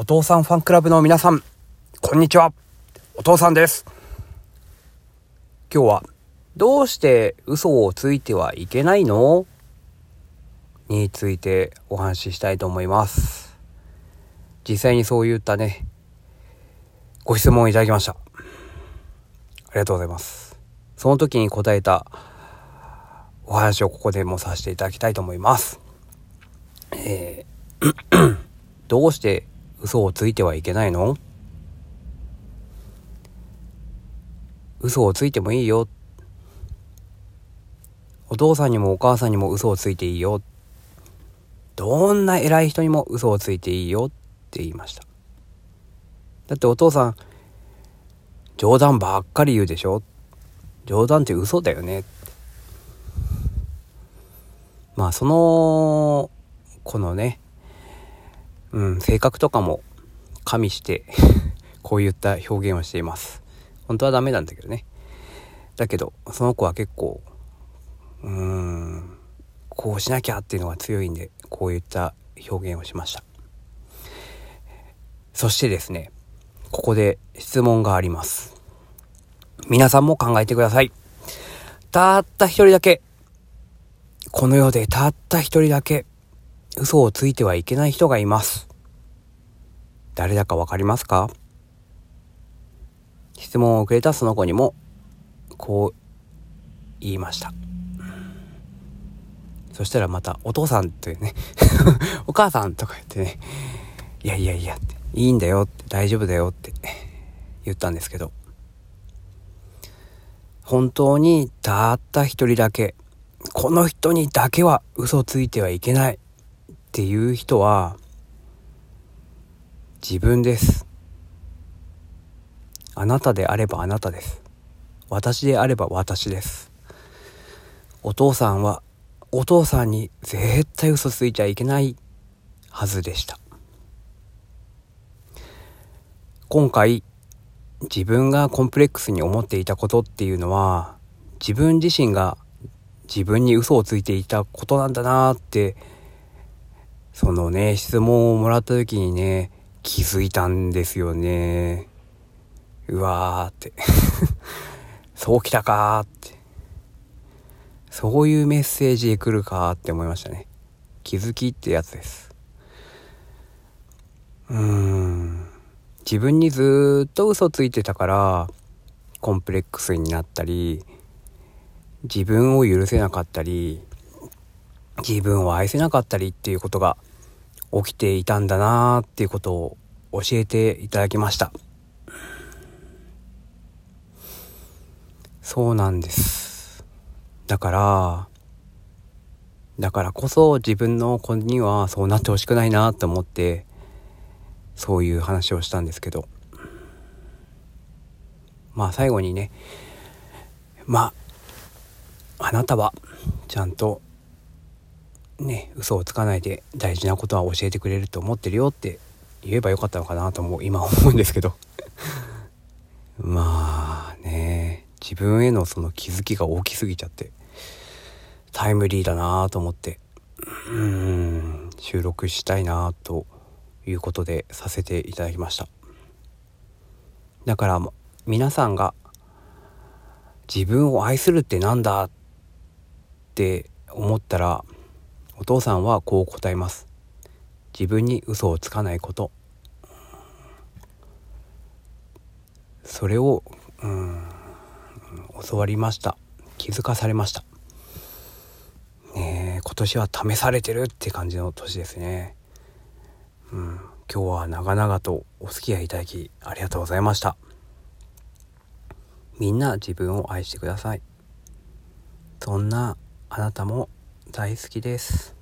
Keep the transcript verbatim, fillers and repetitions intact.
お父さんファンクラブの皆さん、こんにちは。お父さんです。今日はどうして嘘をついてはいけないのについてお話ししたいと思います。実際にそういったねご質問をいただきました。ありがとうございます。その時に答えたお話をここでもさせていただきたいと思います。えー、どうして嘘をついてはいけないの？嘘をついてもいいよ。お父さんにもお母さんにも嘘をついていいよ。どんな偉い人にも嘘をついていいよって言いました。だってお父さん冗談ばっかり言うでしょ。冗談って嘘だよね。まあそのこのね、うん、性格とかも加味してこういった表現をしています。本当はダメなんだけどね。だけどその子は結構うーんこうしなきゃっていうのが強いんで、こういった表現をしました。そしてですね、ここで質問があります。皆さんも考えてください。たった一人だけ、この世でたった一人だけ嘘をついてはいけない人がいます。誰だかわかりますか？質問をくれたその子にもこう言いました。そしたらまたお父さんというねお母さんとか言ってね、いやいやいやって、いいんだよって、大丈夫だよって言ったんですけど、本当にたった一人だけ、この人にだけは嘘ついてはいけないっていう人は自分です。あなたであればあなたです。私であれば私です。お父さんはお父さんに絶対嘘ついちゃいけないはずでした。今回自分がコンプレックスに思っていたことっていうのは、自分自身が自分に嘘をついていたことなんだなーって、そのね質問をもらった時にね気づいたんですよね。うわーってそうきたかーって、そういうメッセージで来るかーって思いましたね。気づきってやつです。うーん自分にずーっと嘘ついてたからコンプレックスになったり、自分を許せなかったり、自分を愛せなかったりっていうことが起きていたんだなーっていうことを教えていただきました。そうなんです。だからだからこそ自分の子にはそうなってほしくないなと思って、そういう話をしたんですけど、まあ最後にね、まああなたはちゃんとね、嘘をつかないで大事なことは教えてくれると思ってるよって言えばよかったのかなとも今思うんですけどまあね、自分へのその気づきが大きすぎちゃってタイムリーだなと思って、うーん収録したいなということでさせていただきました。だから皆さんが自分を愛するってなんだって思ったら、お父さんはこう答えます。自分に嘘をつかないこと、それをうん教わりました。気づかされました、ね、今年は試されてるって感じの年ですね、うん、今日は長々とお付き合いいただきありがとうございました。みんな自分を愛してください。そんなあなたも大好きです。